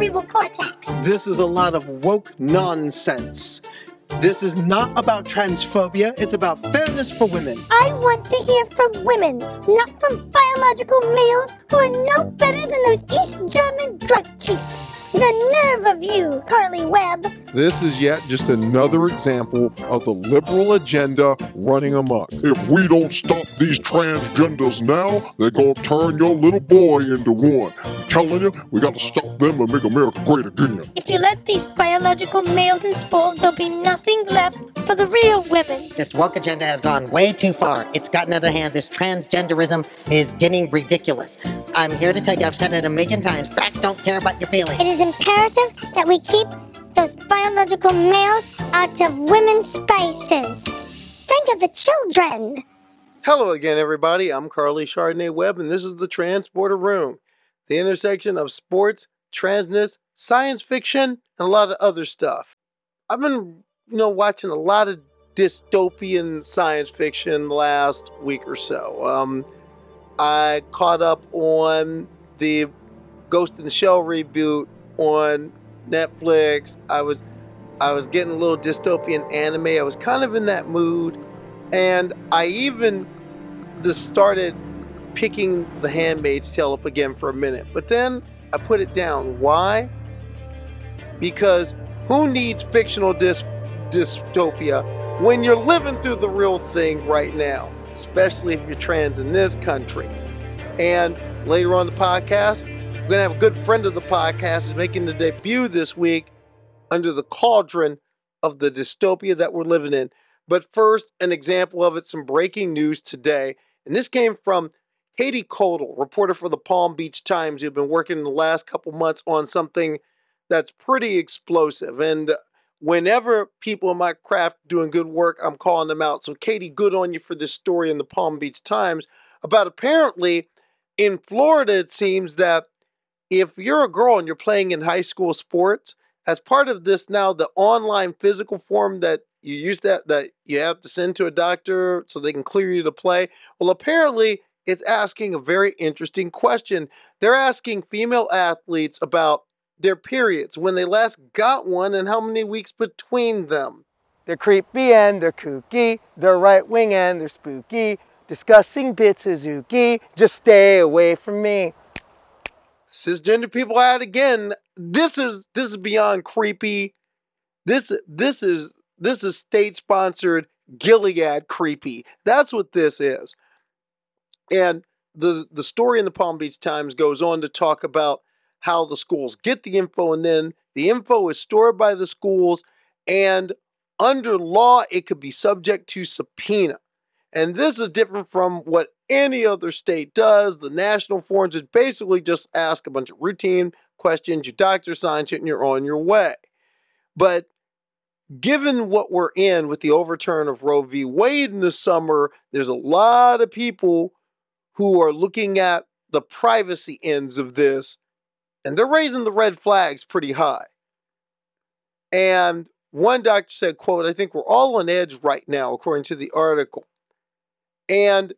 cerebral cortex. This is a lot of woke nonsense. This is not about transphobia. It's about fairness for women. I want to hear from women, not from biological males who are no better than those East German drug cheats. The nerve of you, Carly Webb. This is yet just another example of the liberal agenda running amok. If we don't stop these transgenders now, they're going to turn your little boy into one. I'm telling you, we got to stop them and make America great again. If you let these biological males in sport, there'll be nothing left for the real women. This woke agenda has gone way too far. It's gotten out of hand. This transgenderism is getting ridiculous. I'm here to tell you, I've said it a million times, facts don't care about your feelings. It is imperative that we keep those biological males out of women's spaces. Think of the children. Hello again, everybody. I'm Carly Chardonnay Webb, and this is the Transporter Room, the intersection of sports, transness, science fiction, and a lot of other stuff. I've been watching a lot of dystopian science fiction the last week or so. I caught up on the Ghost in the Shell reboot on Netflix. I was getting a little dystopian anime. I was kind of in that mood, and I even just started picking The Handmaid's Tale up again for a minute. But then I put it down. Why? Because who needs fictional dystopia when you're living through the real thing right now, especially if you're trans in this country? And later on the podcast, we're going to have a good friend of the podcast who's making the debut this week under the cauldron of the dystopia that we're living in. But first, an example of it, some breaking news today. And this came from Katie Codel, reporter for the Palm Beach Times, who've been working the last couple months on something that's pretty explosive. And whenever people in my craft doing good work, I'm calling them out. So Katie, good on you for this story in the Palm Beach Times about apparently in Florida, it seems that if you're a girl and you're playing in high school sports, as part of this now, the online physical form that you used to, that you have to send to a doctor so they can clear you to play, well, apparently it's asking a very interesting question. They're asking female athletes about their periods, when they last got one, and how many weeks between them. They're creepy and they're kooky, they're right wing and they're spooky, discussing bits of Zuki, just stay away from me. Cisgender people at it again. This is beyond creepy. This is state-sponsored Gilead creepy. That's what this is. And the story in the Palm Beach Times goes on to talk about how the schools get the info, and then the info is stored by the schools, and under law, it could be subject to subpoena. And this is different from what any other state does. The national forms would basically just ask a bunch of routine questions, your doctor signs it, and you're on your way. But given what we're in with the overturn of Roe v. Wade in the summer, there's a lot of people who are looking at the privacy ends of this, and they're raising the red flags pretty high. And one doctor said, quote, "I think we're all on edge right now," according to the article. And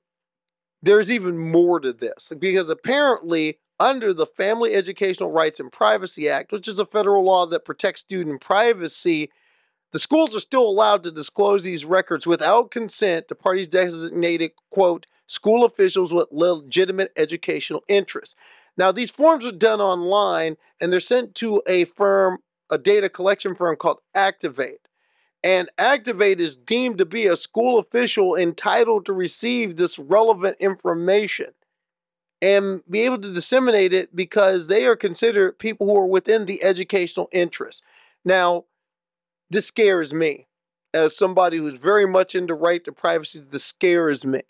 there's even more to this, because apparently under the Family Educational Rights and Privacy Act, which is a federal law that protects student privacy, the schools are still allowed to disclose these records without consent to parties designated, quote, "school officials with legitimate educational interests." Now, these forms are done online, and they're sent to a firm, a data collection firm called Activate. And Activate is deemed to be a school official entitled to receive this relevant information and be able to disseminate it, because they are considered people who are within the educational interest. Now, this scares me. As somebody who's very much into right to privacy, this scares me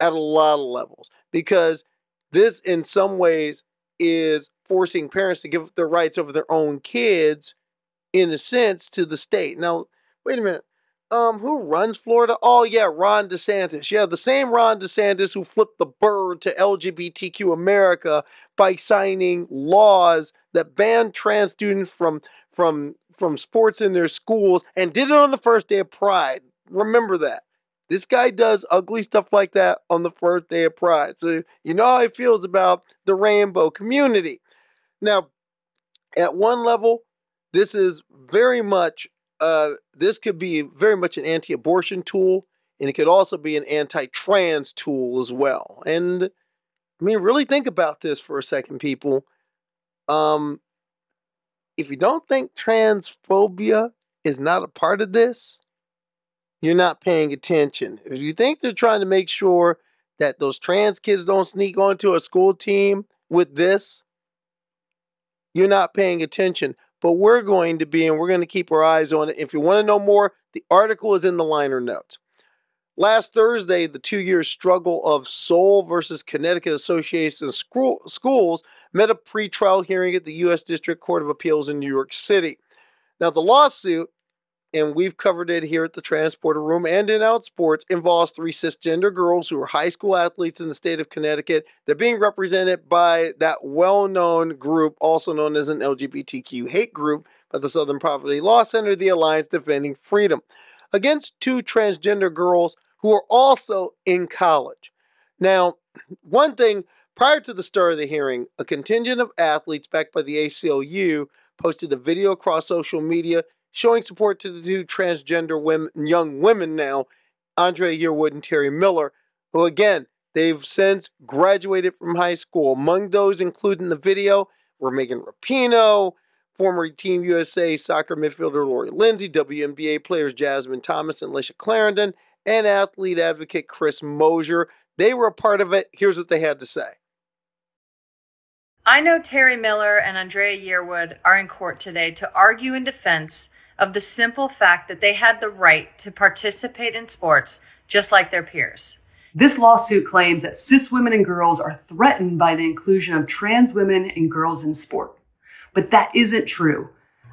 at a lot of levels, because this, in some ways, is forcing parents to give up their rights over their own kids, in a sense, to the state. Now, wait a minute. Who runs Florida? Oh, yeah, Ron DeSantis. Yeah, the same Ron DeSantis who flipped the bird to LGBTQ America by signing laws that banned trans students from sports in their schools, and did it on the first day of Pride. Remember that. This guy does ugly stuff like that on the first day of Pride. So you know how he feels about the rainbow community. Now, At one level, this is very much, this could be very much an anti-abortion tool, and it could also be an anti-trans tool as well. And I mean, really think about this for a second, people. If you don't think transphobia is not a part of this, you're not paying attention. If you think they're trying to make sure that those trans kids don't sneak onto a school team with this, you're not paying attention. But we're going to be, and we're going to keep our eyes on it. If you want to know more, the article is in the liner notes. Last Thursday, the two-year struggle of Seoul versus Connecticut Association of Schools met a pretrial hearing at the U.S. District Court of Appeals in New York City. Now, the lawsuit, and we've covered it here at the Transporter Room and in OutSports, involves three cisgender girls who are high school athletes in the state of Connecticut. They're being represented by that well-known group, also known as an LGBTQ hate group, by the Southern Poverty Law Center, the Alliance Defending Freedom, against two transgender girls who are also in college. Now, one thing, prior to the start of the hearing, a contingent of athletes backed by the ACLU posted a video across social media showing support to the two transgender women, young women now, Andrea Yearwood and Terry Miller, who again, they've since graduated from high school. Among those included in the video were Megan Rapinoe, former Team USA soccer midfielder Lori Lindsey, WNBA players Jasmine Thomas and Alicia Clarendon, and athlete advocate Chris Mosier. They were a part of it. Here's what they had to say. I know Terry Miller and Andrea Yearwood are in court today to argue in defense of the simple fact that they had the right to participate in sports just like their peers. This lawsuit claims that cis women and girls are threatened by the inclusion of trans women and girls in sport. But that isn't true.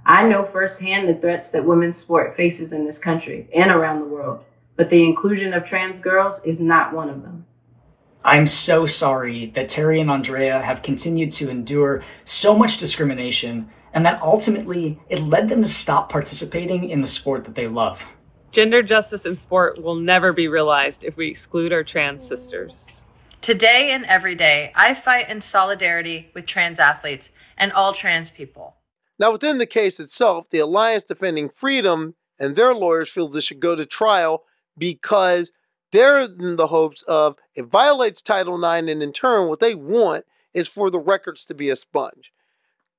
I know firsthand the threats that women's sport faces in this country and around the world, but the inclusion of trans girls is not one of them. I'm so sorry that Terry and Andrea have continued to endure so much discrimination and that ultimately it led them to stop participating in the sport that they love. Gender justice in sport will never be realized if we exclude our trans sisters. Today and every day, I fight in solidarity with trans athletes and all trans people. Now, within the case itself, the Alliance Defending Freedom and their lawyers feel this should go to trial because they're in the hopes of it violates Title IX, and in turn, what they want is for the records to be expunged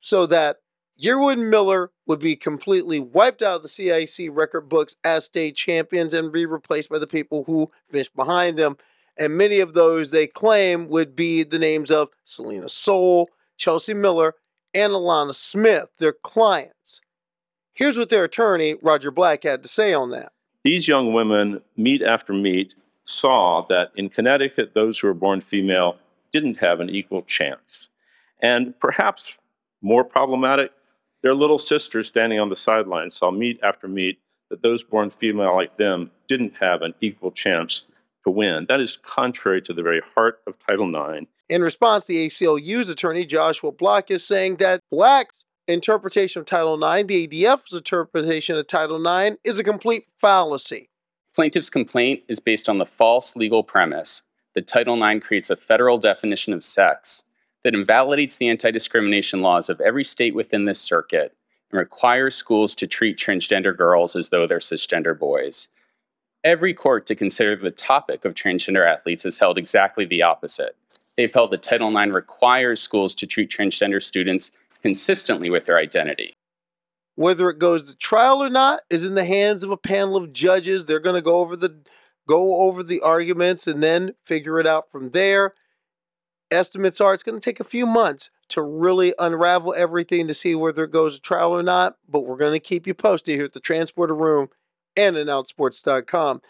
so that Yearwood and Miller would be completely wiped out of the CIC record books as state champions and be replaced by the people who finished behind them. And many of those they claim would be the names of Selena Soul, Chelsea Miller, and Alana Smith, their clients. Here's what their attorney, Roger Black, had to say on that. These young women, meet after meet, saw that in Connecticut, those who were born female didn't have an equal chance. And perhaps more problematic, their little sisters standing on the sidelines saw meet after meet that those born female like them didn't have an equal chance to win. That is contrary to the very heart of Title IX. In response, the ACLU's attorney, Joshua Block, is saying that Black's interpretation of Title IX, the ADF's interpretation of Title IX, is a complete fallacy. Plaintiff's complaint is based on the false legal premise that Title IX creates a federal definition of sex that invalidates the anti-discrimination laws of every state within this circuit and requires schools to treat transgender girls as though they're cisgender boys. Every court to consider the topic of transgender athletes has held exactly the opposite. They've held that Title IX requires schools to treat transgender students consistently with their identity. Whether it goes to trial or not is in the hands of a panel of judges. They're going to go over the arguments and then figure it out from there. Estimates are it's going to take a few months to really unravel everything to see whether it goes to trial or not, but we're going to keep you posted here at the Transporter Room and at OutSports.com.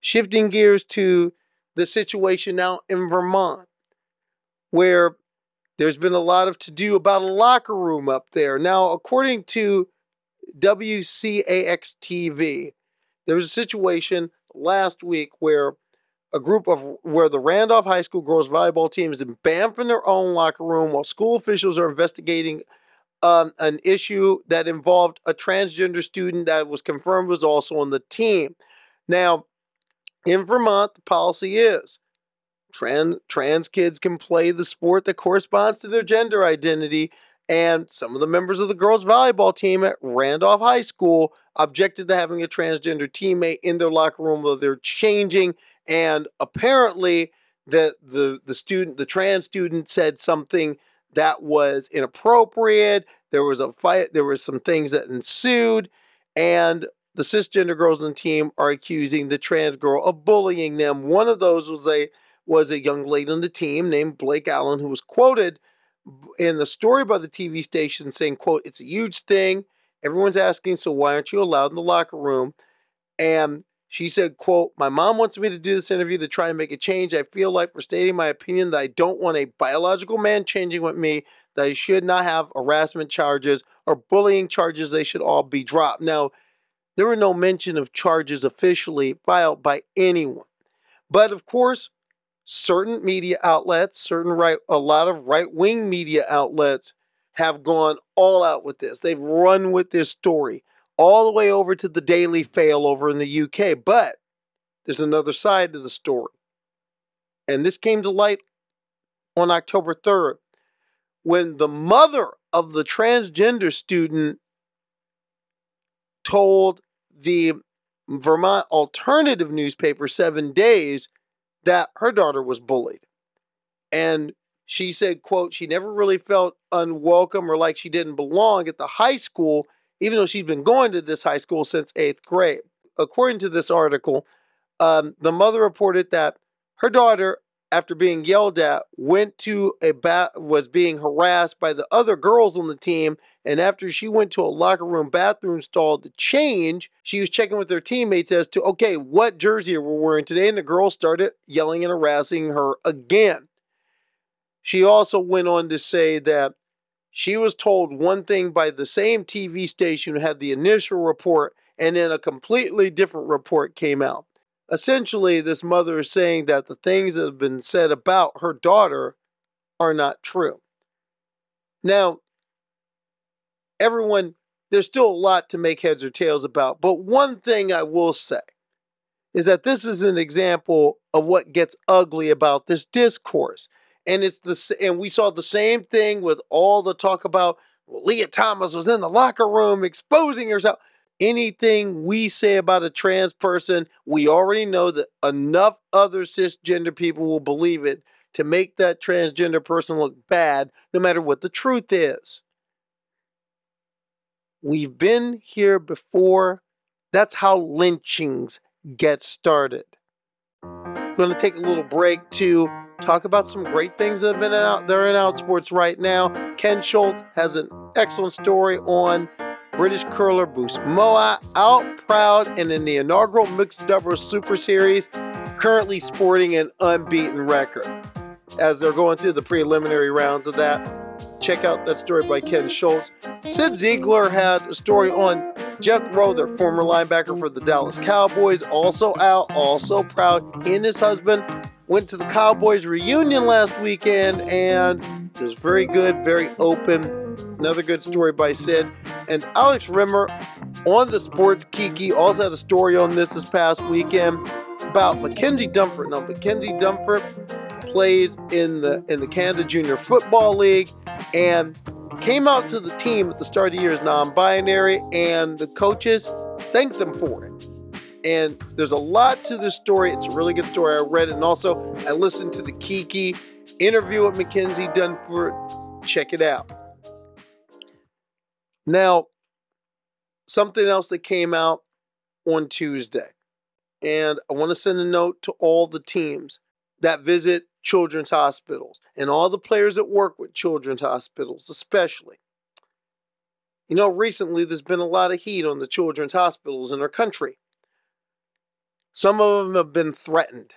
Shifting gears to the situation now in Vermont, where there's been a lot of to-do about a locker room up there. Now, according to WCAX-TV, there was a situation last week where the Randolph High School girls volleyball team has been banned from their own locker room while school officials are investigating an issue that involved a transgender student that was confirmed was also on the team. Now, in Vermont, the policy is trans kids can play the sport that corresponds to their gender identity, and some of the members of the girls' volleyball team at Randolph High School objected to having a transgender teammate in their locker room while they're changing, and apparently the trans student said something that was inappropriate. There was a fight, there were some things that ensued, and the cisgender girls on the team are accusing the trans girl of bullying them. One of those was a young lady on the team named Blake Allen, who was quoted in the story by the TV station saying, quote, "It's a huge thing. Everyone's asking, so why aren't you allowed in the locker room?" And she said, quote, "My mom wants me to do this interview to try and make a change. I feel like for stating my opinion that I don't want a biological man changing with me, that I should not have harassment charges or bullying charges. They should all be dropped." Now, there were no mention of charges officially filed by anyone. But of course, certain media outlets, a lot of right-wing media outlets have gone all out with this. They've run with this story all the way over to the Daily Fail over in the UK. But there's another side to the story. And this came to light on October 3rd when the mother of the transgender student told the Vermont alternative newspaper 7 Days that her daughter was bullied. And she said, quote, "She never really felt unwelcome or like she didn't belong at the high school, even though she'd been going to this high school since 8th grade. According to this article, the mother reported that her daughter, after being yelled at, was being harassed by the other girls on the team. And after she went to a locker room bathroom stall to change, she was checking with her teammates as to, okay, what jersey are we wearing today? And the girls started yelling and harassing her again. She also went on to say that she was told one thing by the same TV station who had the initial report, and then a completely different report came out. Essentially, this mother is saying that the things that have been said about her daughter are not true. Now, everyone, there's still a lot to make heads or tails about, but one thing I will say is that this is an example of what gets ugly about this discourse. And we saw the same thing with all the talk about, well, Leah Thomas was in the locker room exposing herself. Anything we say about a trans person, we already know that enough other cisgender people will believe it to make that transgender person look bad, no matter what the truth is. We've been here before. That's how lynchings get started. I'm going to take a little break to talk about some great things that have been out there in OutSports right now. Ken Schultz has an excellent story on British curler Bruce Moa, out proud and in the inaugural Mixed Doubles Super Series, currently sporting an unbeaten record. As they're going through the preliminary rounds of that, check out that story by Ken Schultz. Sid Ziegler had a story on Jeff Rowe, their former linebacker for the Dallas Cowboys, also out, also proud. He and his husband went to the Cowboys reunion last weekend, and it was very good, very open. Another good story by Sid. And Alex Rimmer on the Sports Kiki also had a story on this past weekend about Mackenzie Dunford. Now, Mackenzie Dunford plays in the Canada Junior Football League, and came out to the team at the start of the year as non-binary, and the coaches thanked them for it. And there's a lot to this story. It's a really good story. I read it, and also I listened to the Kiki interview with Mackenzie Dunford. Check it out. Now, something else that came out on Tuesday, and I want to send a note to all the teams that visit children's hospitals and all the players that work with children's hospitals, especially. You know, recently there's been a lot of heat on the children's hospitals in our country. Some of them have been threatened.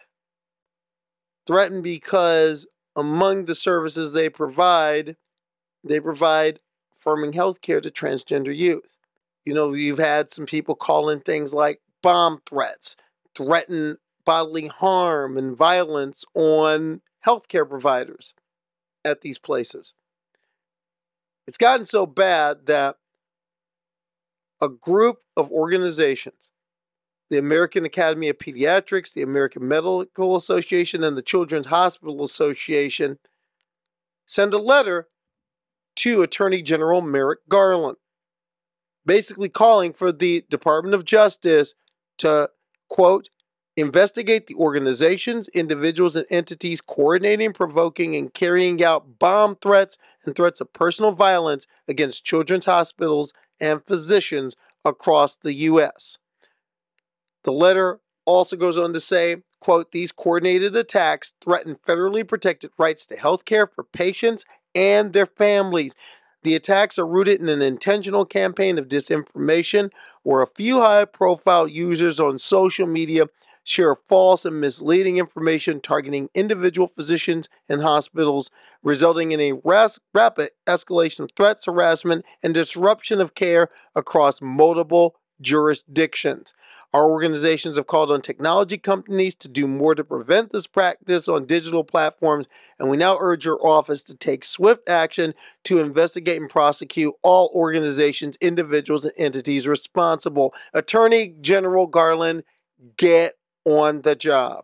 Threatened because among the services they provide affirming health care to transgender youth. You know, you've had some people call in things like bomb threats, threaten bodily harm and violence on healthcare providers at these places. It's gotten so bad that a group of organizations, the American Academy of Pediatrics, the American Medical Association, and the Children's Hospital Association, send a letter to Attorney General Merrick Garland, basically calling for the Department of Justice to, quote, investigate the organizations, individuals, and entities coordinating, provoking, and carrying out bomb threats and threats of personal violence against children's hospitals and physicians across the U.S. The letter also goes on to say, quote, these coordinated attacks threaten federally protected rights to health care for patients and their families. The attacks are rooted in an intentional campaign of disinformation where a few high-profile users on social media share false and misleading information targeting individual physicians and hospitals, resulting in a rapid escalation of threats, harassment, and disruption of care across multiple jurisdictions. Our organizations have called on technology companies to do more to prevent this practice on digital platforms, and we now urge your office to take swift action to investigate and prosecute all organizations, individuals, and entities responsible. Attorney General Garland, get on the job.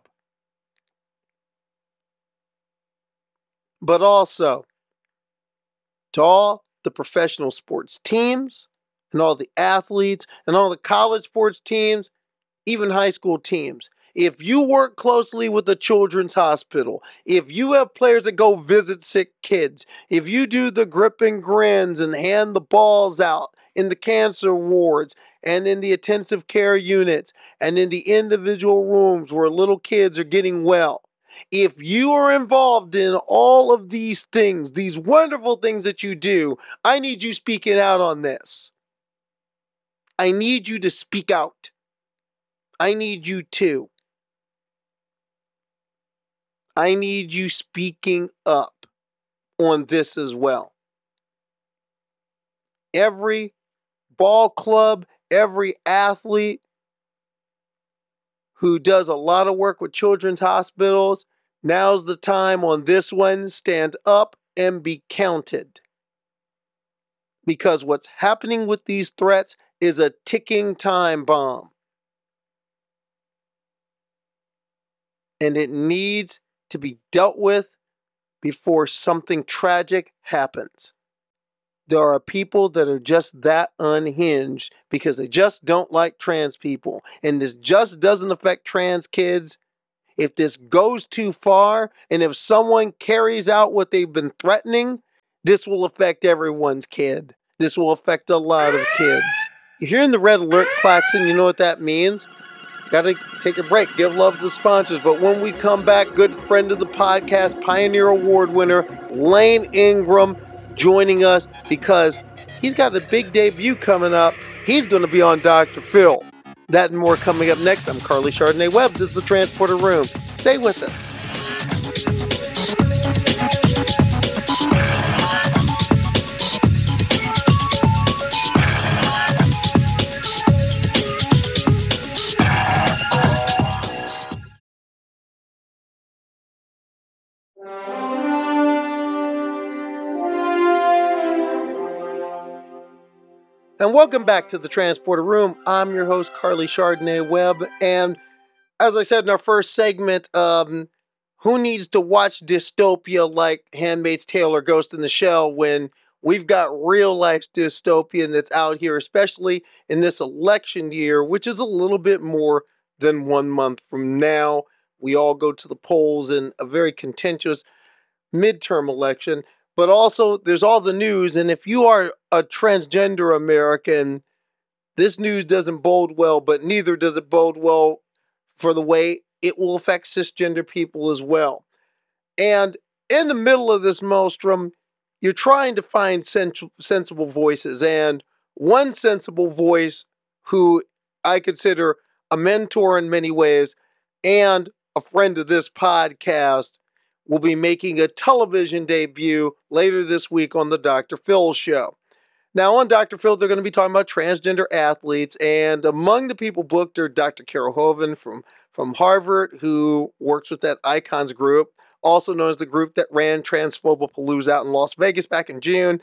But also, to all the professional sports teams, and all the athletes, and all the college sports teams, even high school teams. If you work closely with the children's hospital, if you have players that go visit sick kids, if you do the grip and grins and hand the balls out in the cancer wards and in the intensive care units and in the individual rooms where little kids are getting well, if you are involved in all of these things, these wonderful things that you do, I need you speaking out on this. I need you to speak out. I need you to. I need you speaking up on this as well. Every ball club, every athlete who does a lot of work with children's hospitals, now's the time on this one. Stand up and be counted. Because what's happening with these threats is a ticking time bomb. And it needs to be dealt with before something tragic happens. There are people that are just that unhinged because they just don't like trans people. And this just doesn't affect trans kids. If this goes too far, and if someone carries out what they've been threatening, this will affect everyone's kid. This will affect a lot of kids. You're hearing the red alert klaxon, you know what that means. Gotta take a break, give love to the sponsors. But when we come back, good friend of the podcast, Pioneer Award winner, Lane Ingram, joining us because he's got a big debut coming up. He's gonna be on Dr. Phil. That and more coming up next. I'm Carly Chardonnay Webb. This is the Transporter Room. Stay with us. And welcome back to the Transporter Room. I'm your host, Carly Chardonnay Webb. And as I said in our first segment, who needs to watch dystopia like Handmaid's Tale or Ghost in the Shell when we've got real life dystopian that's out here, especially in this election year, which is a little bit more than 1 month from now. We all go to the polls in a very contentious midterm election. But also, there's all the news, and if you are a transgender American, this news doesn't bode well, but neither does it bode well for the way it will affect cisgender people as well. And in the middle of this maelstrom, you're trying to find sensible voices, and one sensible voice who I consider a mentor in many ways and a friend of this podcast will be making a television debut later this week on the Dr. Phil show. Now on Dr. Phil, they're going to be talking about transgender athletes, and among the people booked are Dr. Carol Hovind from Harvard, who works with that Icons group, also known as the group that ran Transphobalooza out in Las Vegas back in June.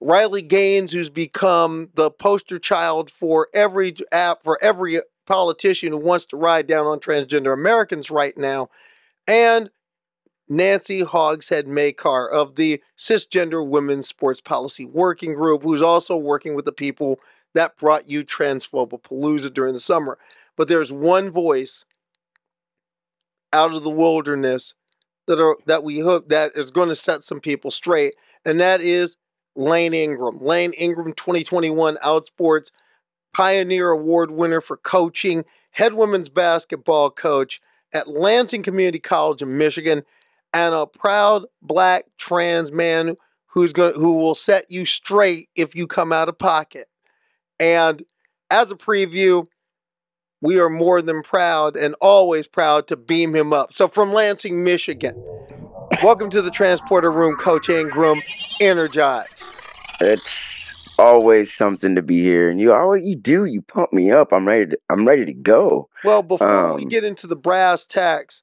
Riley Gaines, who's become the poster child for every politician who wants to ride down on transgender Americans right now. And Nancy Hogshead Makar of the Cisgender Women's Sports Policy Working Group, who's also working with the people that brought you Transphobalooza during the summer. But there's one voice out of the wilderness that we hope that is going to set some people straight, and that is Lane Ingram. Lane Ingram, 2021 OutSports Pioneer Award winner for coaching, head women's basketball coach at Lansing Community College in Michigan, and a proud black trans man who will set you straight if you come out of pocket. And as a preview, we are more than proud and always proud to beam him up. So from Lansing, Michigan, welcome to the Transporter Room, Coach Ingram. Energize. It's always something to be here, and you pump me up. I'm ready to go. Well, before we get into the brass tacks,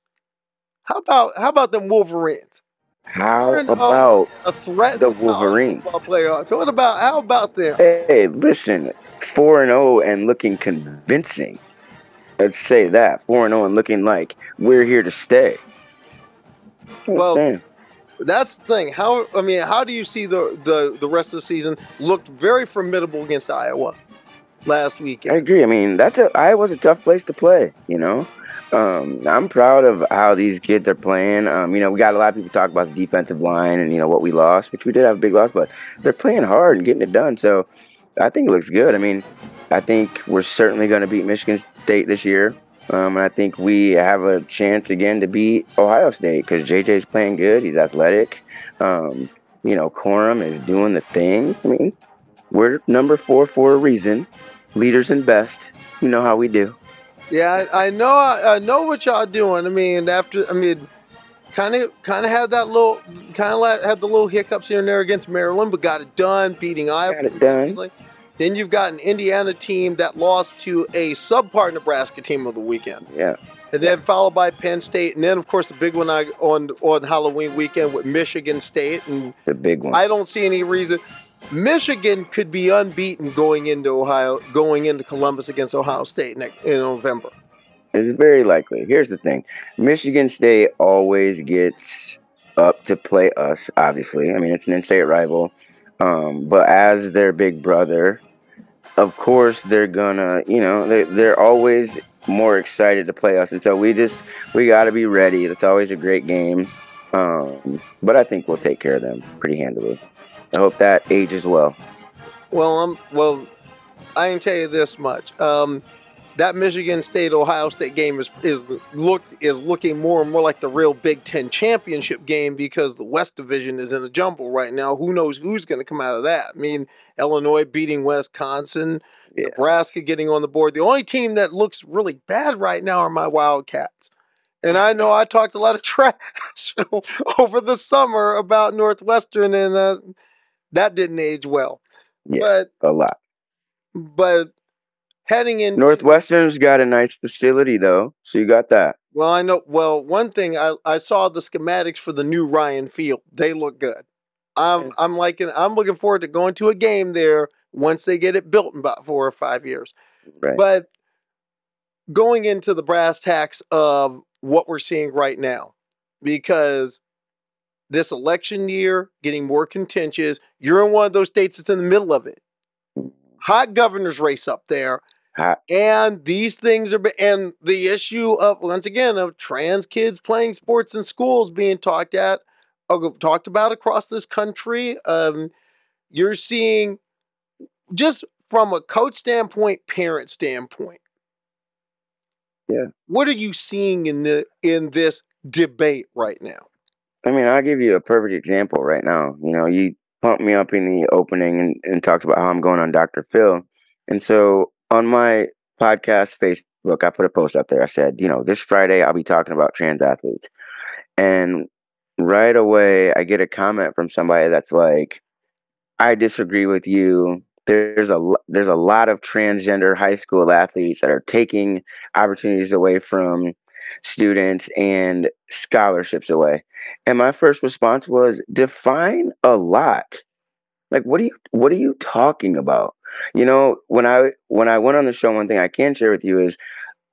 how about them Wolverines? How about a threat? The Wolverines. Playoffs. How about them? Hey, listen, 4-0 and looking convincing. Let's say that 4-0 and looking like we're here to stay. Well, that's the thing. How do you see the rest of the season? Looked very formidable against Iowa last weekend. I agree. I mean, Iowa's a tough place to play. I'm proud of how these kids are playing. We got a lot of people talk about the defensive line and what we lost, which we did have a big loss, but they're playing hard and getting it done. So I think it looks good. I mean, I think we're certainly going to beat Michigan State this year. And I think we have a chance again to beat Ohio State because JJ's playing good. He's athletic. Corum is doing the thing. I mean, we're number 4 for a reason. Leaders and best. You know how we do. Yeah, I know what y'all doing. I mean, kind of had that little, had the little hiccups here and there against Maryland, but got it done, beating Iowa. Got it done. Then you've got an Indiana team that lost to a subpar Nebraska team of the weekend. Yeah. And then followed by Penn State. And then, of course, the big one on Halloween weekend with Michigan State. And the big one. I don't see any reason. Michigan could be unbeaten going into Columbus against Ohio State in November. It's very likely. Here's the thing. Michigan State always gets up to play us, obviously. I mean, it's an in-state rival. But as their big brother, of course, they're gonna, they're always more excited to play us. And so we got to be ready. It's always a great game. But I think we'll take care of them pretty handily. I hope that ages well. Well, I can tell you this much. That Michigan State-Ohio State game is looking more and more like the real Big Ten championship game because the West Division is in a jumble right now. Who knows who's going to come out of that? I mean, Illinois beating Wisconsin, yeah. Nebraska getting on the board. The only team that looks really bad right now are my Wildcats. And I know I talked a lot of trash over the summer about Northwestern, and that didn't age well. Yeah, but, a lot. But... heading in, Northwestern's got a nice facility though, so you got that. Well, I know. Well, one thing I saw the schematics for the new Ryan Field. They look good. I'm looking forward to going to a game there once they get it built in about 4 or 5 years. Right. But going into the brass tacks of what we're seeing right now, because this election year getting more contentious. You're in one of those states that's in the middle of it. Hot governor's race up there. And these things and the issue of, once again, of trans kids playing sports in schools being talked about across this country. You're seeing, just from a coach standpoint, parent standpoint. Yeah. What are you seeing in this debate right now? I mean, I'll give you a perfect example right now. You pumped me up in the opening and talked about how I'm going on Dr. Phil. And so on my podcast, Facebook, I put a post up there. I said, this Friday I'll be talking about trans athletes. And right away I get a comment from somebody that's like, I disagree with you. There's a lot of transgender high school athletes that are taking opportunities away from students and scholarships away. And my first response was, define a lot. Like, what are you talking about? When I went on the show, one thing I can share with you is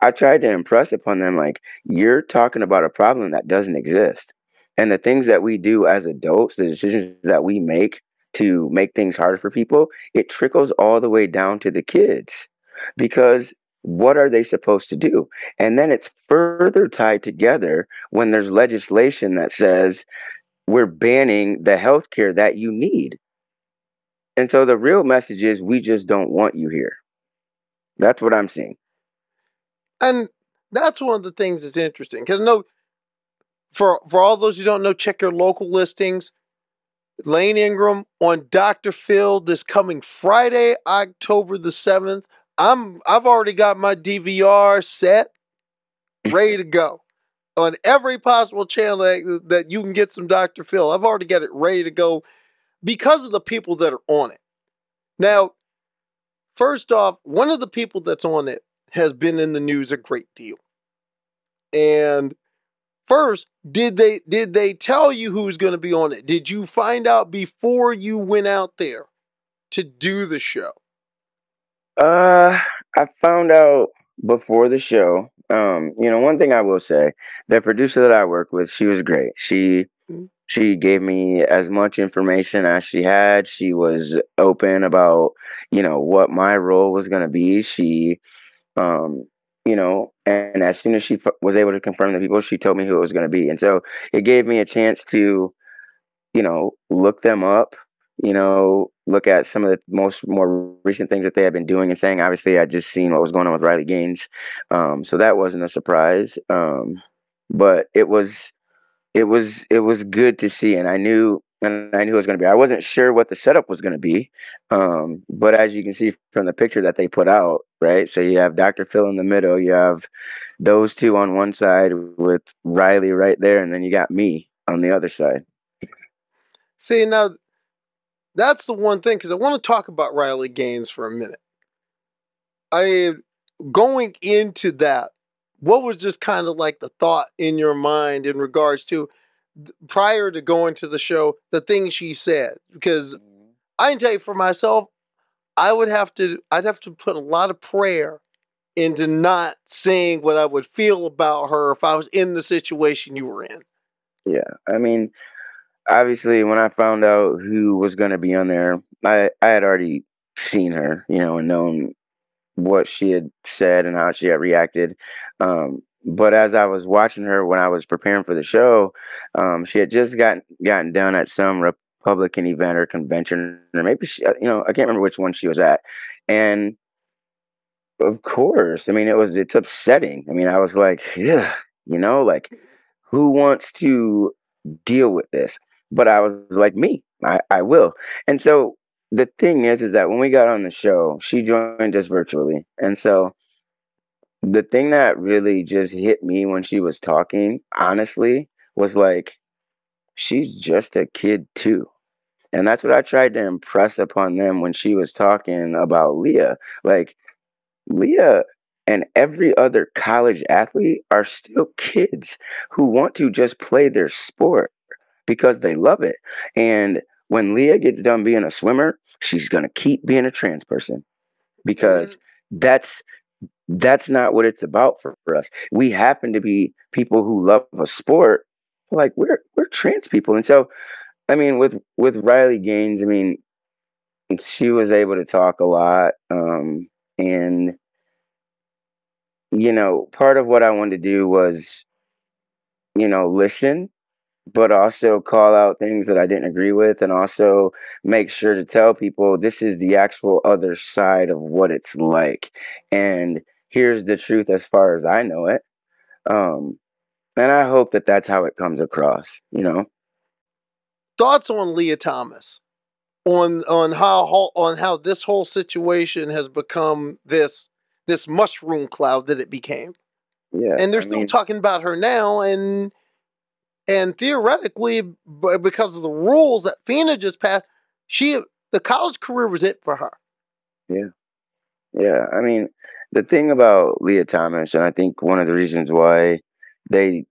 I tried to impress upon them, like, you're talking about a problem that doesn't exist. And the things that we do as adults, the decisions that we make to make things harder for people, it trickles all the way down to the kids, because what are they supposed to do? And then it's further tied together when there's legislation that says we're banning the healthcare that you need. And so the real message is, we just don't want you here. That's what I'm seeing. And that's one of the things that's interesting, because for all those who don't know, check your local listings. Lane Ingram on Dr. Phil this coming Friday, October the 7th. I've already got my DVR set, ready to go. On every possible channel that you can get some Dr. Phil, I've already got it ready to go because of the people that are on it. Now, first off, one of the people that's on it has been in the news a great deal. And first, did they tell you who's going to be on it? Did you find out before you went out there to do the show? I found out before the show. One thing I will say, the producer that I work with, she was great. She gave me as much information as she had. She was open about, what my role was going to be. She, and as soon as she was able to confirm the people, she told me who it was going to be. And so it gave me a chance to, look them up, look at some of the more recent things that they have been doing and saying. Obviously, I just seen what was going on with Riley Gaines. So that wasn't a surprise. But it was good to see. And I knew it was going to be. I wasn't sure what the setup was going to be. But as you can see from the picture that they put out, right? So you have Dr. Phil in the middle, you have those two on one side with Riley right there, and then you got me on the other side. See, now that's the one thing, because I want to talk about Riley Gaines for a minute. Going into that, what was just kind of like the thought in your mind in regards to, prior to going to the show, the things she said? Because I can tell you for myself, I'd have to put a lot of prayer into not saying what I would feel about her if I was in the situation you were in. Yeah, I mean, obviously, when I found out who was going to be on there, I had already seen her, and known what she had said and how she had reacted. But as I was watching her when I was preparing for the show, she had just gotten done at some Republican event or convention, or maybe she, I can't remember which one she was at. And of course, it's upsetting. I was like, yeah, who wants to deal with this? But I was like, me, I will. And so the thing is that when we got on the show, she joined us virtually. And so the thing that really just hit me when she was talking, honestly, was like, she's just a kid too. And that's what I tried to impress upon them when she was talking about Leah. Like, Leah and every other college athlete are still kids who want to just play their sport because they love it. And when Leah gets done being a swimmer, she's going to keep being a trans person, because that's not what it's about for us. We happen to be people who love a sport. Like, we're trans people. And so, with Riley Gaines, she was able to talk a lot. And, part of what I wanted to do was, listen, but also call out things that I didn't agree with, and also make sure to tell people this is the actual other side of what it's like. And here's the truth as far as I know it. And I hope that that's how it comes across, Thoughts on Leah Thomas, on how this whole situation has become this mushroom cloud that it became. Yeah. And they're still talking about her now, and theoretically, because of the rules that FINA just passed, the college career was it for her. Yeah. Yeah, the thing about Leah Thomas, and I think one of the reasons why they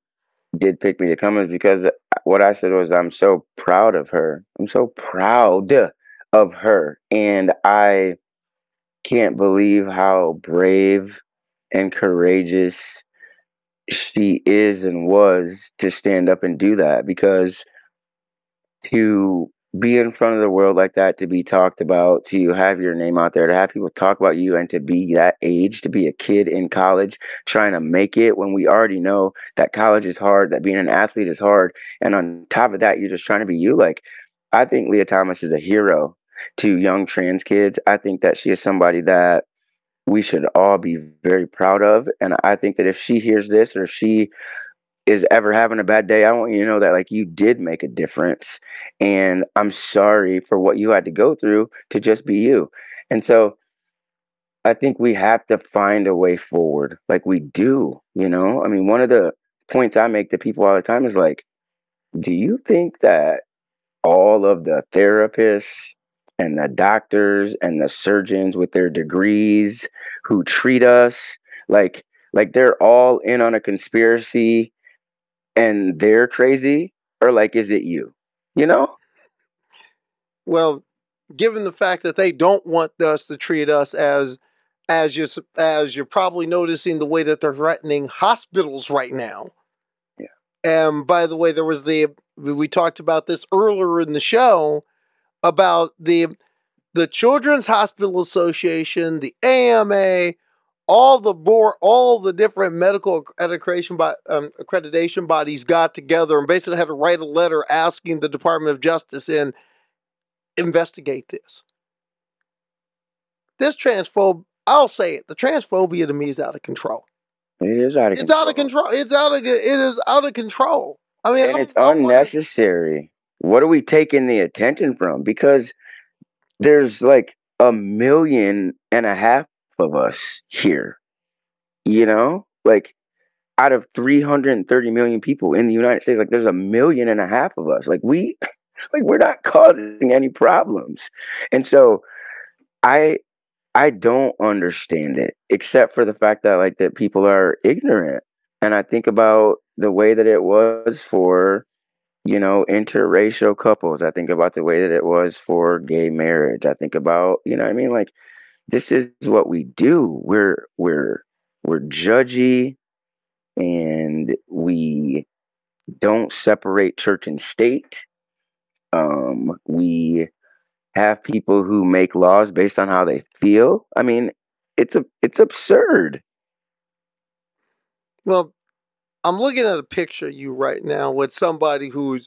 did pick me to come, is because what I said was, I'm so proud of her. I'm so proud of her. And I can't believe how brave and courageous she is and was to stand up and do that, because to be in front of the world like that, to be talked about, to have your name out there, to have people talk about you, and to be that age, to be a kid in college trying to make it when we already know that college is hard, that being an athlete is hard. And on top of that, you're just trying to be you. Like, I think Leah Thomas is a hero to young trans kids. I think that she is somebody that we should all be very proud of. And I think that if she hears this, or if she is ever having a bad day, I want you to know that, like, you did make a difference, and I'm sorry for what you had to go through to just be you. And so I think we have to find a way forward. Like, we do, you know, I mean, one of the points I make to people all the time is like, do you think that all of the therapists and the doctors and the surgeons with their degrees who treat us like they're all in on a conspiracy and they're crazy? Or like, is it you, you know? Well, given the fact that they don't want us to treat us as you're probably noticing the way that they're threatening hospitals right now. Yeah. And by the way, we talked about this earlier in the show about the Children's Hospital Association, the AMA, all the different medical accreditation bodies got together and basically had to write a letter asking the Department of Justice and investigate this. I'll say it, the transphobia to me is out of control. It is out of control. I mean, and it's unnecessary. What are we taking the attention from? Because there's like 1.5 million of us here, you know, like out of 330 million people in the United States, like there's 1.5 million of us. Like we're not causing any problems. And so I don't understand it, except for the fact that like that people are ignorant. And I think about the way that it was for, you know, interracial couples. I think about the way that it was for gay marriage. I think about, you know what I mean? Like, this is what we do. We're judgy, and we don't separate church and state. We have people who make laws based on how they feel. I mean, it's absurd. Well, I'm looking at a picture of you right now with somebody who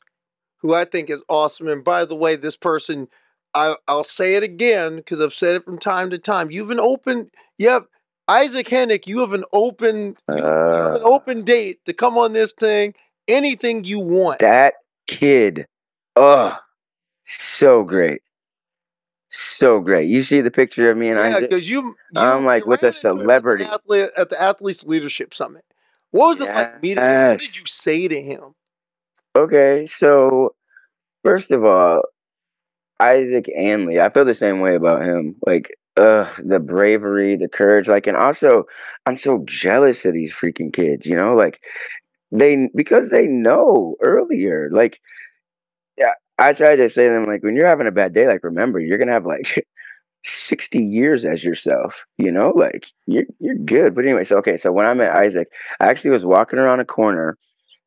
I think is awesome. And by the way, this person, I'll say it again because I've said it from time to time. Isaac Hennick, you have an open date to come on this thing. Anything you want. That kid. So great. So great. You see the picture of me and Isaac? Yeah, because I'm like with a celebrity. At the Athletes Leadership Summit. What was it like meeting him? What did you say to him? Okay, so first of all, Isaac Anley, I feel the same way about him. Like, the bravery, the courage, like, and also I'm so jealous of these freaking kids, you know, like because they know earlier, like, yeah, I try to say to them, like, when you're having a bad day, like, remember, you're going to have like 60 years as yourself, you know, like you're good. But anyway, so when I met Isaac, I actually was walking around a corner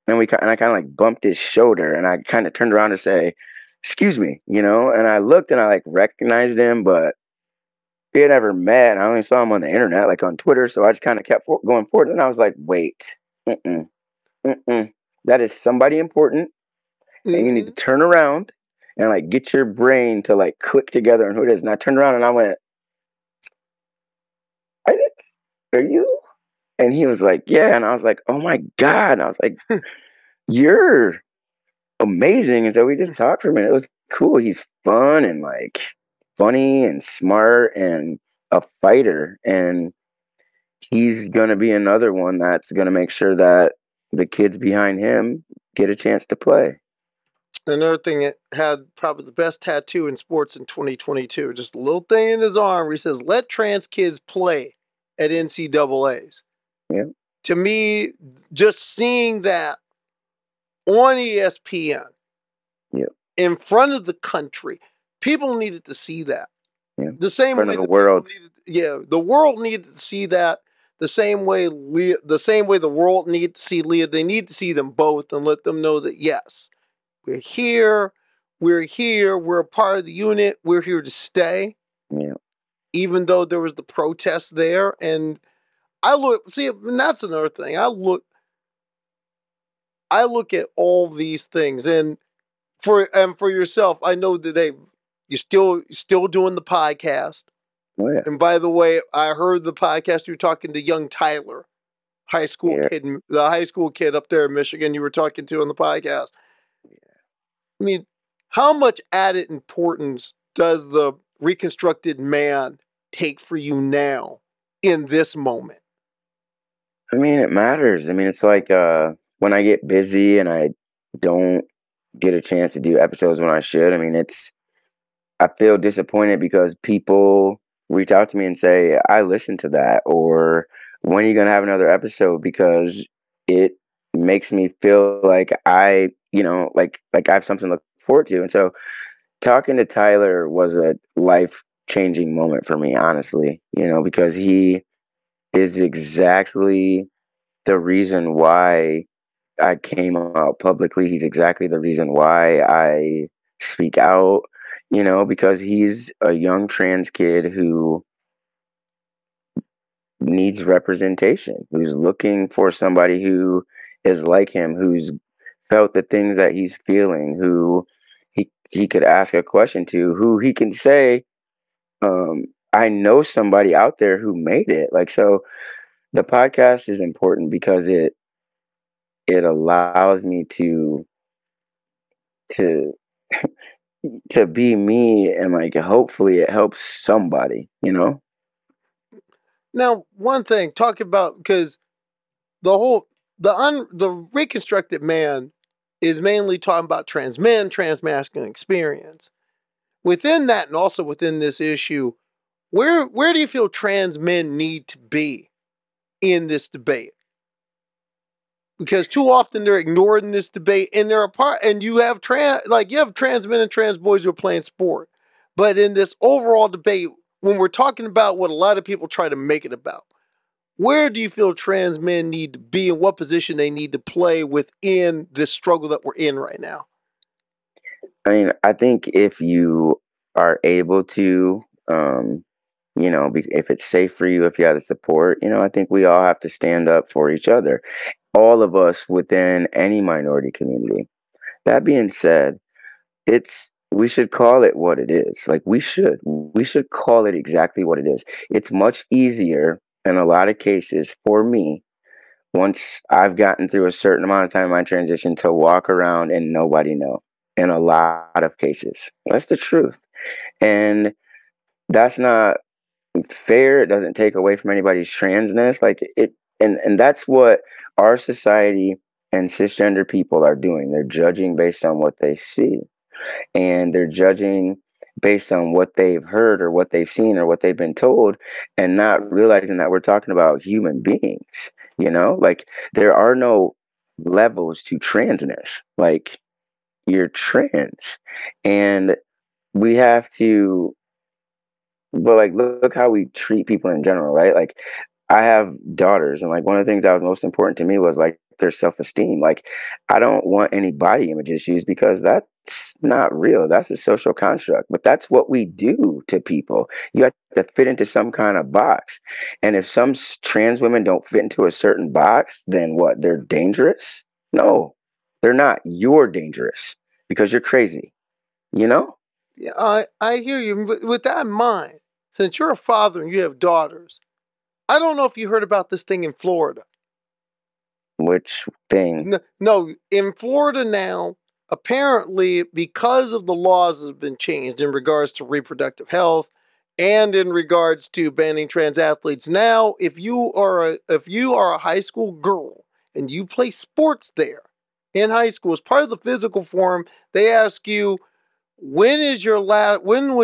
and I kind of like bumped his shoulder and I kind of turned around to say, excuse me, you know, and I looked and I like recognized him, but we had never met. And I only saw him on the internet, like on Twitter. So I just kind of kept going forward. And I was like, wait, that is somebody important. Mm-hmm. And you need to turn around and like get your brain to like click together on who it is. And I turned around and I went, Isaac, are you? And he was like, yeah. And I was like, oh my God. And I was like, you're amazing. And so we just talked for a minute. It was cool. He's fun and like funny and smart and a fighter, and he's gonna be another one that's gonna make sure that the kids behind him get a chance to play. Another thing that had probably the best tattoo in sports in 2022, just a little thing in his arm where he says, let trans kids play at NCAAs. Yeah. To me, just seeing that on ESPN, yeah, in front of the country, people needed to see that. Yeah. The same way the world needed to see that. the same way Leah, the same way the world needs to see Leah, they need to see them both and let them know that, yes, we're here, we're here, we're a part of the unit, we're here to stay. Yeah. Even though there was the protest there. And I look, see, and that's another thing. I look at all these things, and for yourself, I know that you're still doing the podcast. Oh, yeah. And by the way, I heard the podcast. You were talking to young Tyler, high school kid, the high school kid up there in Michigan. You were talking to on the podcast. Yeah. I mean, how much added importance does the reconstructed man take for you now in this moment? I mean, it matters. I mean, it's like when I get busy and I don't get a chance to do episodes when I should. I mean, I feel disappointed because people reach out to me and say, I listened to that, or when are you going to have another episode? Because it makes me feel like I have something to look forward to. And so talking to Tyler was a life-changing moment for me, honestly, because he is exactly the reason why I came out publicly. He's exactly the reason why I speak out, because he's a young trans kid who needs representation, who's looking for somebody who is like him, who's felt the things that he's feeling, who he could ask a question to, who he can say, I know somebody out there who made it. Like, so the podcast is important because it allows me to be me, and hopefully it helps somebody, Now, one thing, talk about, because the reconstructed man is mainly talking about trans men, trans masculine experience. Within that, and also within this issue, where do you feel trans men need to be in this debate? Because too often they're ignored in this debate, and they're apart. And you have trans men and trans boys who are playing sport, but in this overall debate, when we're talking about what a lot of people try to make it about, where do you feel trans men need to be, and what position they need to play within this struggle that we're in right now? I mean, I think if you are able to, if it's safe for you, if you have the support, I think we all have to stand up for each other. All of us within any minority community. That being said, we should call it what it is. We should call it exactly what it is. It's much easier in a lot of cases for me, once I've gotten through a certain amount of time in my transition, to walk around and nobody know in a lot of cases. That's the truth. And that's not fair. It doesn't take away from anybody's transness. And that's what our society and cisgender people are doing. They're judging based on what they see, and they're judging based on what they've heard or what they've seen or what they've been told, and not realizing that we're talking about human beings. There are no levels to transness. You're trans, and we have to, look how we treat people in general, right? I have daughters, and one of the things that was most important to me was their self-esteem. I don't want any body image issues because that's not real. That's a social construct, but that's what we do to people. You have to fit into some kind of box. And if some trans women don't fit into a certain box, then what? They're dangerous? No, they're not. You're dangerous because you're crazy, Yeah, I hear you. But with that in mind, since you're a father and you have daughters, I don't know if you heard about this thing in Florida. Which thing? No, in Florida now, apparently because of the laws that have been changed in regards to reproductive health and in regards to banning trans athletes. Now, if you are a high school girl and you play sports there in high school, as part of the physical form, they ask you, when was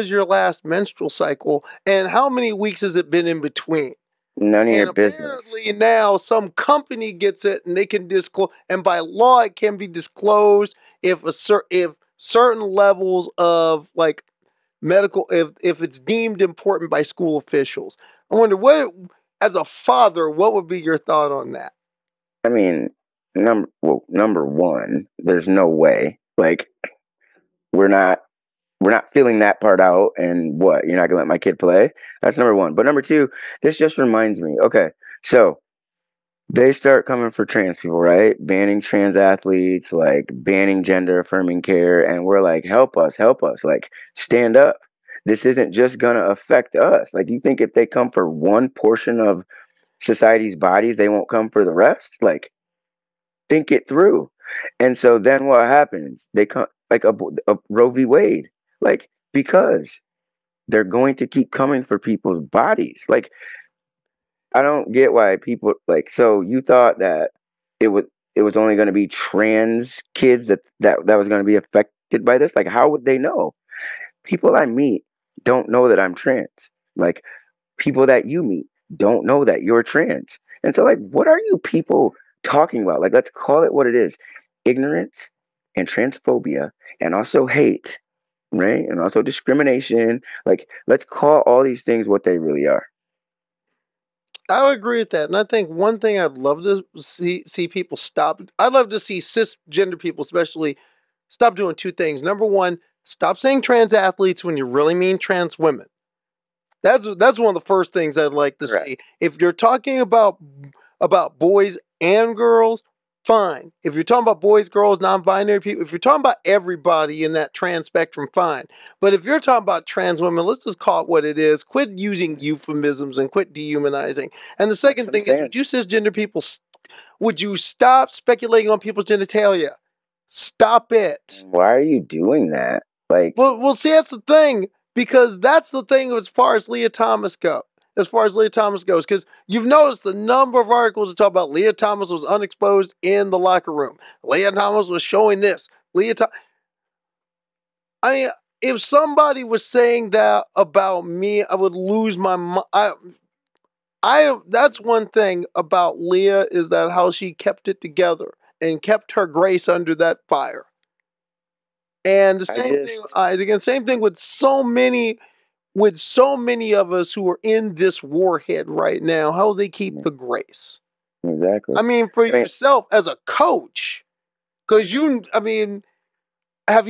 your last menstrual cycle and how many weeks has it been in between? None of your business. Apparently now some company gets it and they can disclose, and by law it can be disclosed if certain levels of medical, if it's deemed important by school officials. I wonder, what as a father, what would be your thought on that? I mean, number one, there's no way. Like, we're not feeling that part out, and what? You're not going to let my kid play? That's number one. But number two, this just reminds me. Okay, so they start coming for trans people, right? Banning trans athletes, like banning gender-affirming care, and we're like, help us, like, stand up. This isn't just going to affect us. Like, you think if they come for one portion of society's bodies, they won't come for the rest? Like, think it through. And so then what happens? They come, like, a Roe v. Wade. Like, because they're going to keep coming for people's bodies. Like, I don't get why people, like, so you thought that it was only going to be trans kids that was going to be affected by this? Like, how would they know? People I meet don't know that I'm trans. Like, people that you meet don't know that you're trans. And so, like, what are you people talking about? Like, let's call it what it is. Ignorance and transphobia, and also hate. Right? And also discrimination. Like, let's call all these things what they really are. I would agree with that. And I think one thing I'd love to see people stop. I'd love to see cisgender people especially stop doing two things. Number one, stop saying trans athletes when you really mean trans women. That's one of the first things I'd like to see. If you're talking about boys and girls, fine. If you're talking about boys, girls, non-binary people, if you're talking about everybody in that trans spectrum, fine. But if you're talking about trans women, let's just call it what it is. Quit using euphemisms and quit dehumanizing. And the second thing is, would you cisgender people, would you stop speculating on people's genitalia? Stop it. Why are you doing that? Like, well, see, that's the thing, because that's the thing as far as Leah Thomas goes, because you've noticed the number of articles that talk about Leah Thomas was unexposed in the locker room. Leah Thomas was showing this. I mean, if somebody was saying that about me, I would lose my mind. That's one thing about Leah, is that how she kept it together and kept her grace under that fire. And the same thing with Isaac, and same thing with so many of us who are in this warhead right now, how they keep the grace. Exactly. I mean, for yourself as a coach, because have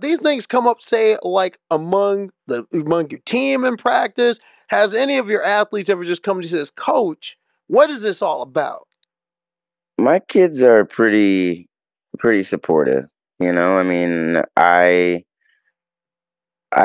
these things come up, say, like among your team in practice? Has any of your athletes ever just come to you and says, Coach, what is this all about? My kids are pretty supportive. You know, I mean, I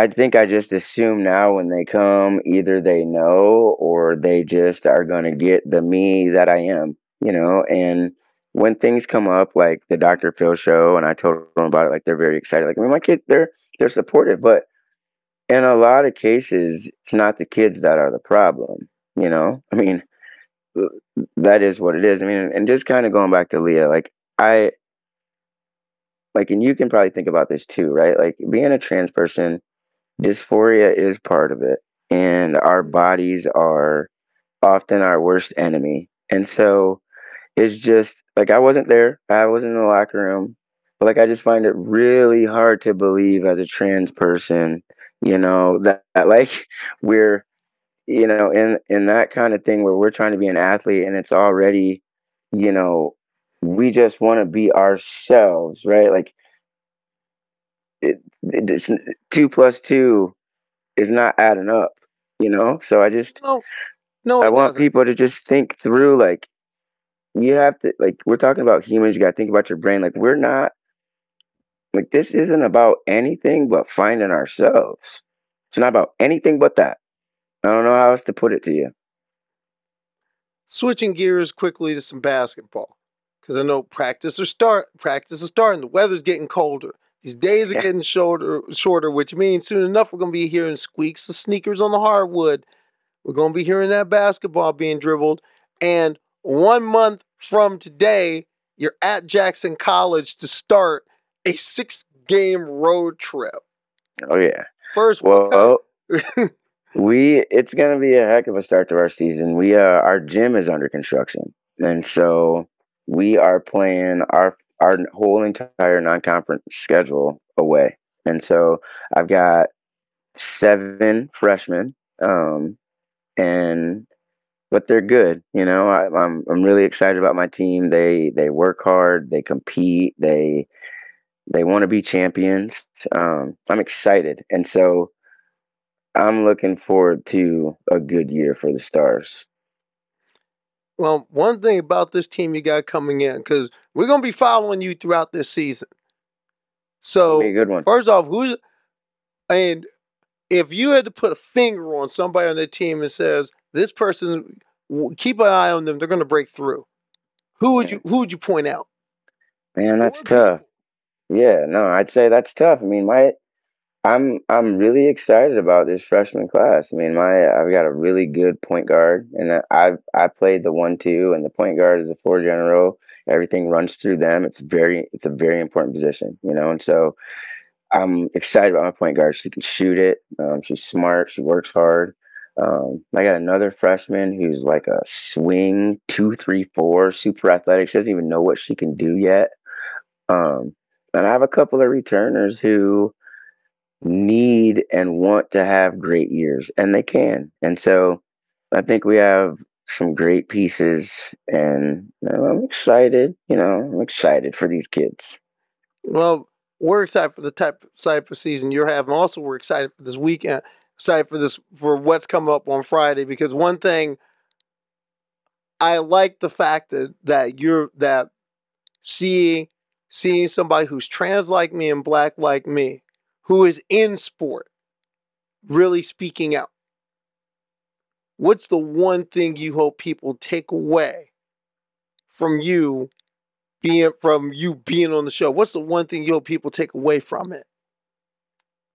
think I just assume now when they come, either they know or they just are going to get the me that I am, you know. And when things come up, like the Dr. Phil show, and I told them about it, like, they're very excited. Like, I mean, my kids, they're supportive, but in a lot of cases, it's not the kids that are the problem, you know. I mean, that is what it is. I mean, and just kind of going back to Leah, like, and you can probably think about this too, right? Like, being a trans person, dysphoria is part of it, and our bodies are often our worst enemy. And so it's just like, I wasn't there. I wasn't in the locker room, but, like, I just find it really hard to believe as a trans person, you know, that like, we're, you know, in that kind of thing where we're trying to be an athlete, and it's already, you know, we just want to be ourselves, right? Like, it's 2 + 2 is not adding up, you know? So I just, I want people to just think through, like, you have to, like, we're talking about humans, you got to think about your brain. Like, we're not, like, this isn't about anything but finding ourselves. It's not about anything but that. I don't know how else to put it to you. Switching gears quickly to some basketball, because I know practice is starting. The weather's getting colder. These days are getting shorter, which means soon enough we're going to be hearing squeaks of sneakers on the hardwood. We're going to be hearing that basketball being dribbled. And 1 month from today, you're at Jackson College to start a 6-game road trip. Oh, yeah. First one. It's going to be a heck of a start to our season. We our gym is under construction, and so we are playing our whole entire non-conference schedule away. And so I've got 7 freshmen, and but they're good. You know, I'm really excited about my team. They work hard, they compete, they want to be champions. I'm excited. And so I'm looking forward to a good year for the Stars. Well, one thing about this team you got coming in, because we're going to be following you throughout this season. So, be a good one. First off, if you had to put a finger on somebody on the team and says, this person, keep an eye on them, they're going to break through, who would you point out? Man, that's tough. Yeah, no, I'd say that's tough. I mean, I'm really excited about this freshman class. I mean, I've got a really good point guard, and I played the 1-2, and the point guard is the 4 general. Everything runs through them. It's a very important position, you know. And so, I'm excited about my point guard. She can shoot it. She's smart. She works hard. I got another freshman who's like a swing 2-3-4, super athletic. She doesn't even know what she can do yet. And I have a couple of returners who need and want to have great years, and they can. And so I think we have some great pieces, and you know, I'm excited. You know, I'm excited for these kids. Well, we're excited for the type of season you're having. Also, we're excited for this weekend, excited for what's coming up on Friday, because one thing I like the fact that seeing somebody who's trans like me and black like me, who is in sport, really speaking out. What's the one thing you hope people take away from you being on the show? What's the one thing you hope people take away from it?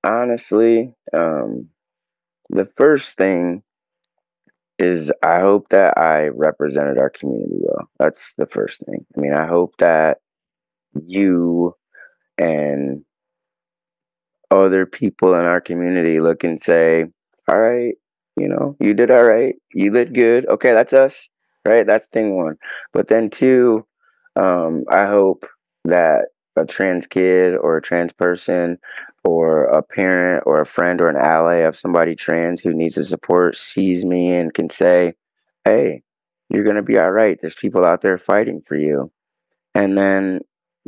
Honestly, the first thing is I hope that I represented our community well. That's the first thing. I mean, I hope that you and other people in our community look and say, all right, you know, you did all right. You did good. Okay, that's us, right? That's thing one. But then two, I hope that a trans kid or a trans person or a parent or a friend or an ally of somebody trans who needs the support sees me and can say, hey, you're going to be all right. There's people out there fighting for you. And then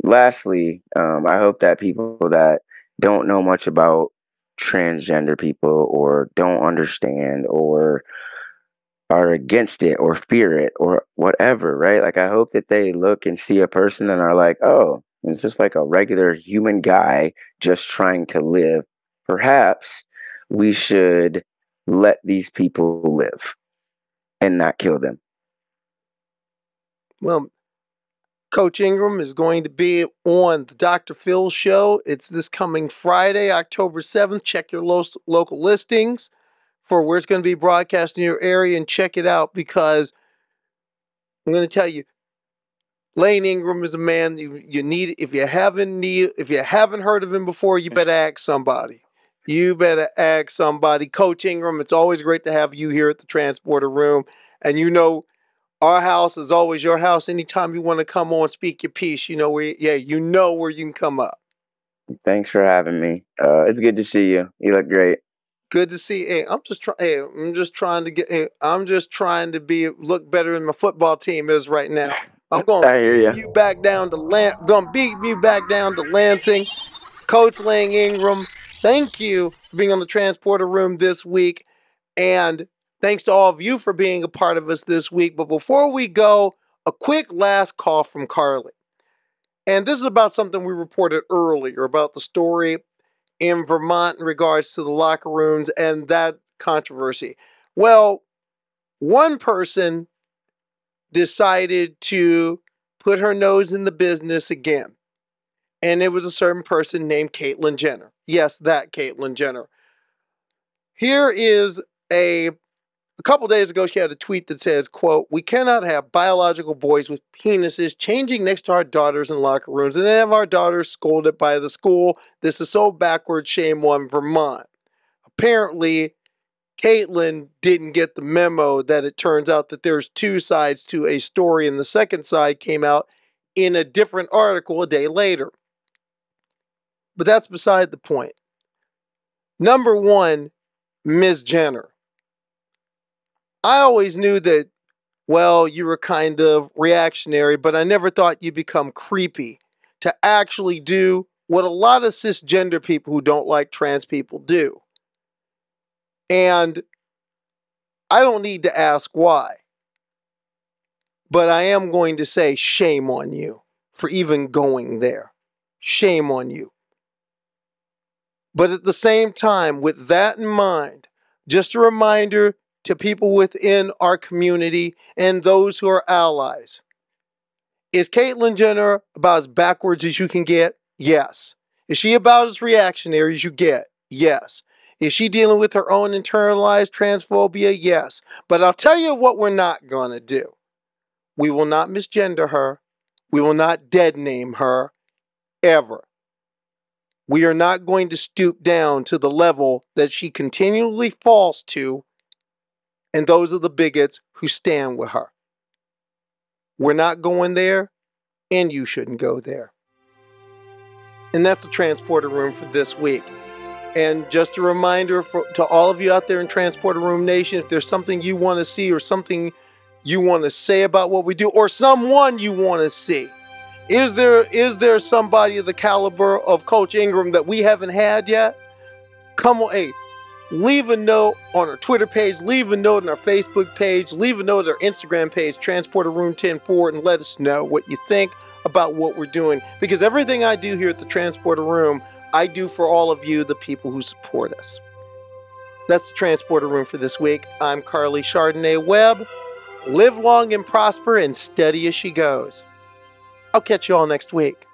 lastly, I hope that people that don't know much about transgender people or don't understand or are against it or fear it or whatever, right? Like, I hope that they look and see a person and are like, oh, it's just like a regular human guy just trying to live. Perhaps we should let these people live and not kill them. Well, Coach Ingram is going to be on the Dr. Phil show. It's this coming Friday, October 7th. Check your local listings for where it's going to be broadcast in your area, and check it out, because I'm going to tell you, Lane Ingram is a man you need. If you haven't heard of him before, you better ask somebody. Coach Ingram, it's always great to have you here at the Transporter Room. And you know, our house is always your house. Anytime you want to come on, speak your piece, you know where. Yeah, you know where you can come up. Thanks for having me. It's good to see you. You look great. Good to see. Hey, I'm just trying to look better than my football team is right now. I'm going to be back down to Lansing. Coach Lane Ingram, thank you for being on the Transporter Room this week, and thanks to all of you for being a part of us this week. But before we go, a quick last call from Carly. And this is about something we reported earlier about the story in Vermont in regards to the locker rooms and that controversy. Well, one person decided to put her nose in the business again. And it was a certain person named Caitlyn Jenner. Yes, that Caitlyn Jenner. Here is a couple days ago, she had a tweet that says, quote, "We cannot have biological boys with penises changing next to our daughters in locker rooms and then have our daughters scolded by the school. This is so backward. Shame on Vermont." Apparently, Caitlyn didn't get the memo that it turns out that there's two sides to a story, and the second side came out in a different article a day later. But that's beside the point. Number one, Ms. Jenner. I always knew that well, you were kind of reactionary, but I never thought you'd become creepy, to actually do what a lot of cisgender people who don't like trans people do. And I don't need to ask why, but I am going to say shame on you for even going there. Shame on you. But at the same time, with that in mind, just a reminder to people within our community and those who are allies. Is Caitlyn Jenner about as backwards as you can get? Yes. Is she about as reactionary as you get? Yes. Is she dealing with her own internalized transphobia? Yes. But I'll tell you what we're not going to do. We will not misgender her. We will not dead name her. Ever. We are not going to stoop down to the level that she continually falls to, and those are the bigots who stand with her. We're not going there, and you shouldn't go there. And that's the Transporter Room for this week. And just a reminder to all of you out there in Transporter Room Nation, if there's something you want to see or something you want to say about what we do or someone you want to see, is there somebody of the caliber of Coach Ingram that we haven't had yet? Come on, hey, leave a note on our Twitter page, leave a note on our Facebook page, leave a note on our Instagram page, Transporter Room 10-4, and let us know what you think about what we're doing. Because everything I do here at the Transporter Room, I do for all of you, the people who support us. That's the Transporter Room for this week. I'm Carly Chardonnay Webb. Live long and prosper and steady as she goes. I'll catch you all next week.